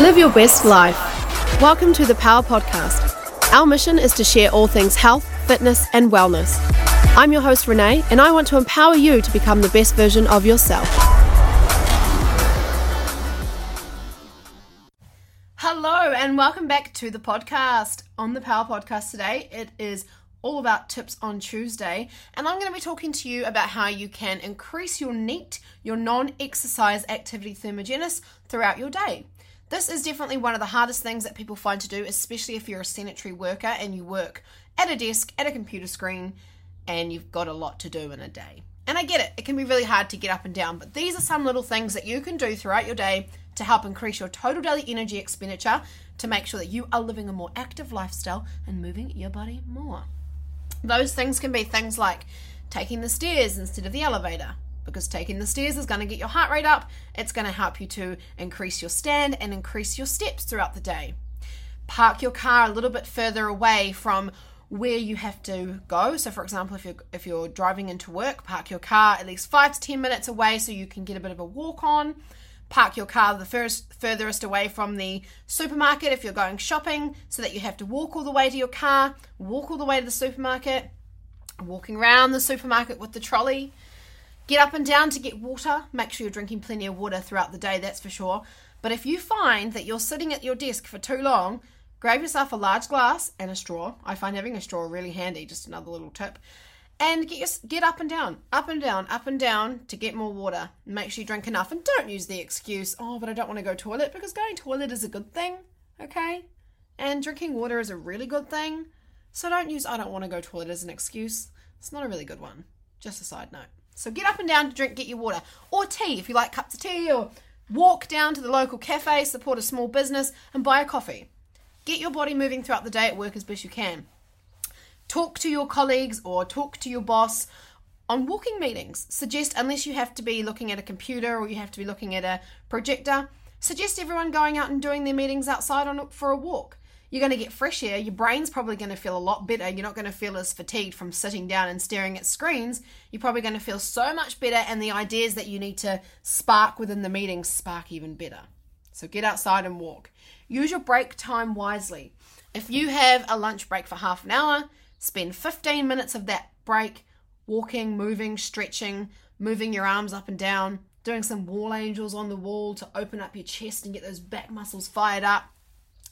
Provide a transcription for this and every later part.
Live your best life. Welcome to the Power Podcast. Our mission is to share all things health, fitness, and wellness. I'm your host, Renee, and I want to empower you to become the best version of yourself. Hello, and welcome back to the podcast. On the Power Podcast today, it is all about tips on Tuesday, and I'm going to be talking to you about how you can increase your NEAT, your non-exercise activity thermogenesis, throughout your day. This is definitely one of the hardest things that people find to do, especially if you're a sedentary worker and you work at a desk, at a computer screen, and you've got a lot to do in a day. And I get it. It can be really hard to get up and down, but these are some little things that you can do throughout your day to help increase your total daily energy expenditure to make sure that you are living a more active lifestyle and moving your body more. Those things can be things like taking the stairs instead of the elevator, because taking the stairs is going to get your heart rate up. It's going to help you to increase your stand and increase your steps throughout the day. Park your car a little bit further away from where you have to go. So for example, if you're driving into work, park your car at least 5 to 10 minutes away so you can get a bit of a walk on. Park your car the furthest away from the supermarket if you're going shopping, so that you have to walk all the way to your car, walk all the way to the supermarket, walking around the supermarket with the trolley. Get up and down to get water. Make sure you're drinking plenty of water throughout the day, that's for sure. But if you find that you're sitting at your desk for too long, grab yourself a large glass and a straw. I find having a straw really handy, just another little tip. And get up and down to get more water. Make sure you drink enough and don't use the excuse, oh, but I don't want to go toilet, because going toilet is a good thing, okay? And drinking water is a really good thing. So don't use I don't want to go toilet as an excuse. It's not a really good one. Just a side note. So get up and down to drink, get your water. Or tea, if you like cups of tea, or walk down to the local cafe, support a small business, and buy a coffee. Get your body moving throughout the day at work as best you can. Talk to your colleagues or talk to your boss on walking meetings. Suggest, unless you have to be looking at a computer or you have to be looking at a projector, suggest everyone going out and doing their meetings outside for a walk. You're going to get fresh air, your brain's probably going to feel a lot better, you're not going to feel as fatigued from sitting down and staring at screens, you're probably going to feel so much better, and the ideas that you need to spark within the meeting spark even better. So get outside and walk. Use your break time wisely. If you have a lunch break for half an hour, spend 15 minutes of that break walking, moving, stretching, moving your arms up and down, doing some wall angels on the wall to open up your chest and get those back muscles fired up.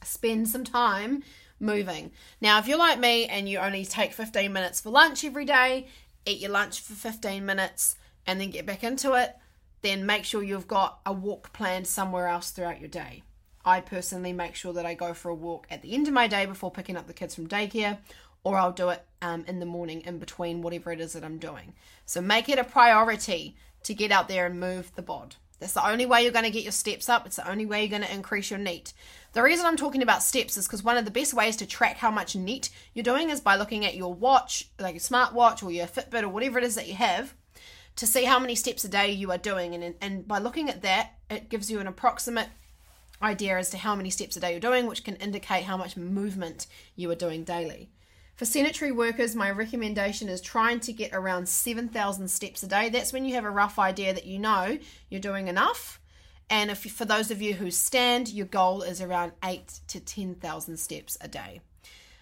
Spend some time moving. Now, if you're like me and you only take 15 minutes for lunch every day, eat your lunch for 15 minutes and then get back into it, then make sure you've got a walk planned somewhere else throughout your day. I personally make sure that I go for a walk at the end of my day before picking up the kids from daycare, or I'll do it in the morning in between whatever it is that I'm doing. So make it a priority to get out there and move the bod. That's the only way you're going to get your steps up. It's the only way you're going to increase your NEAT. The reason I'm talking about steps is because one of the best ways to track how much NEAT you're doing is by looking at your watch, like your smartwatch or your Fitbit or whatever it is that you have, to see how many steps a day you are doing. And by looking at that, it gives you an approximate idea as to how many steps a day you're doing, which can indicate how much movement you are doing daily. For sedentary workers, my recommendation is trying to get around 7,000 steps a day. That's when you have a rough idea that you know you're doing enough. And if for those of you who stand, your goal is around 8 to 10,000 steps a day.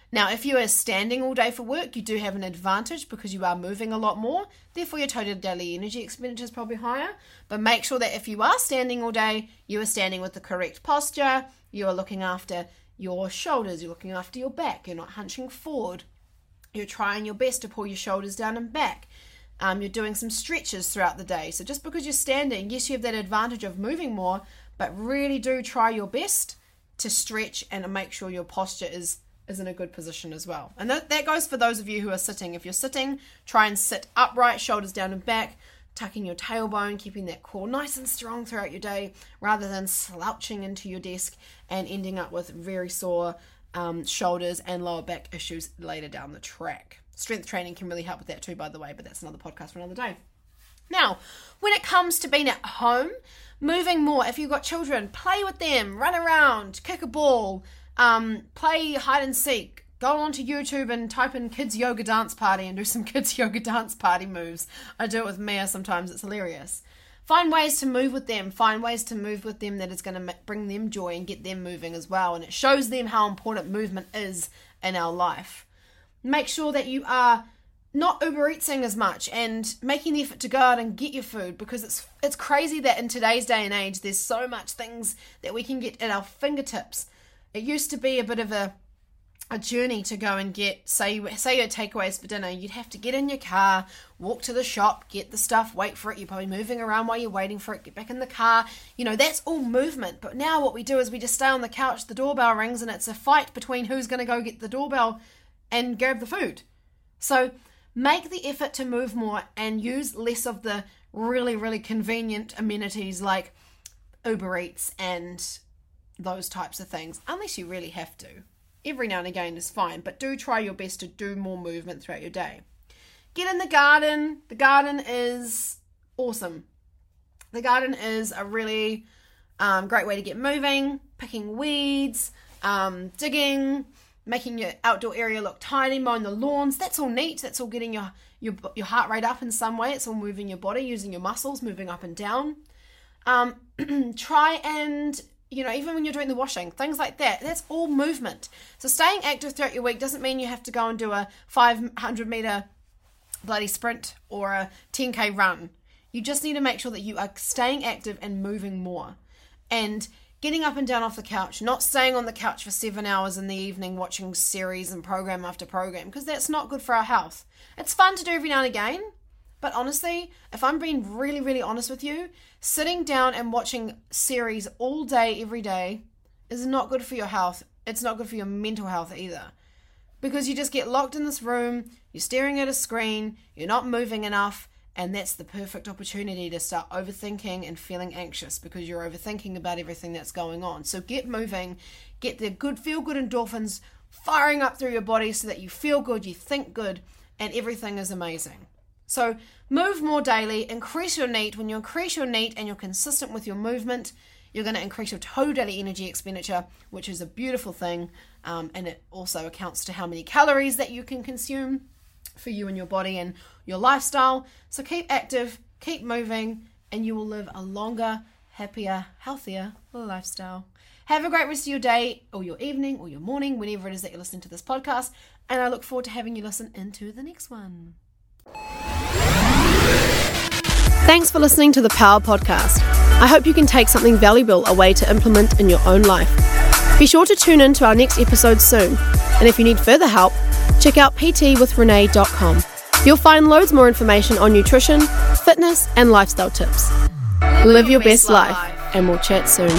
Now, if you are standing all day for work, you do have an advantage because you are moving a lot more. Therefore, your total daily energy expenditure is probably higher. But make sure that if you are standing all day, you are standing with the correct posture. You are looking after your shoulders, you're looking after your back, you're not hunching forward, you're trying your best to pull your shoulders down and back, you're doing some stretches throughout the day. So just because you're standing, yes, you have that advantage of moving more, but really do try your best to stretch and to make sure your posture is in a good position as well. And that goes for those of you who are sitting. If you're sitting, try and sit upright, shoulders down and back, tucking your tailbone, keeping that core nice and strong throughout your day, rather than slouching into your desk and ending up with very sore shoulders and lower back issues later down the track. Strength training can really help with that too, by the way, but that's another podcast for another day. Now, when it comes to being at home, moving more, if you've got children, play with them, run around, kick a ball, play hide and seek. Go onto YouTube and type in kids yoga dance party and do some kids yoga dance party moves. I do it with Mia sometimes, it's hilarious. Find ways to move with them. Find ways to move with them that is going to bring them joy and get them moving as well. And it shows them how important movement is in our life. Make sure that you are not Uber Eatsing as much and making the effort to go out and get your food, because it's crazy that in today's day and age, there's so much things that we can get at our fingertips. It used to be a bit of a journey to go and get, say your takeaways for dinner. You'd have to get in your car, walk to the shop, get the stuff, wait for it. You're probably moving around while you're waiting for it. Get back in the car. You know, that's all movement. But now what we do is we just stay on the couch, the doorbell rings, and it's a fight between who's going to go get the doorbell and grab the food. So make the effort to move more and use less of the really, really convenient amenities like Uber Eats and those types of things, unless you really have to. Every now and again is fine, but do try your best to do more movement throughout your day. Get in the garden. The garden is awesome. The garden is a really great way to get moving, picking weeds, digging, making your outdoor area look tidy, mowing the lawns. That's all neat. That's all getting your heart rate up in some way. It's all moving your body, using your muscles, moving up and down. Try and, you know, even when you're doing the washing, things like that, that's all movement. So staying active throughout your week doesn't mean you have to go and do a 500 meter bloody sprint or a 10k run. You just need to make sure that you are staying active and moving more and getting up and down off the couch, not staying on the couch for 7 hours in the evening watching series and program after program, because that's not good for our health. It's fun to do every now and again, but honestly, if I'm being really, really honest with you, sitting down and watching series all day, every day is not good for your health. It's not good for your mental health either, because you just get locked in this room, you're staring at a screen, you're not moving enough, and that's the perfect opportunity to start overthinking and feeling anxious because you're overthinking about everything that's going on. So get moving, get the good, feel-good endorphins firing up through your body so that you feel good, you think good, and everything is amazing. So move more daily, increase your NEAT. When you increase your NEAT and you're consistent with your movement, you're going to increase your total daily energy expenditure, which is a beautiful thing. And it also accounts to how many calories that you can consume for you and your body and your lifestyle. So keep active, keep moving, and you will live a longer, happier, healthier lifestyle. Have a great rest of your day or your evening or your morning, whenever it is that you're listening to this podcast. And I look forward to having you listen into the next one. Thanks for listening to the Power Podcast. I hope you can take something valuable away to implement in your own life. Be sure to tune in to our next episode soon. And if you need further help, check out ptwithrenee.com. You'll find loads more information on nutrition, fitness, and lifestyle tips. Live your best life, and we'll chat soon.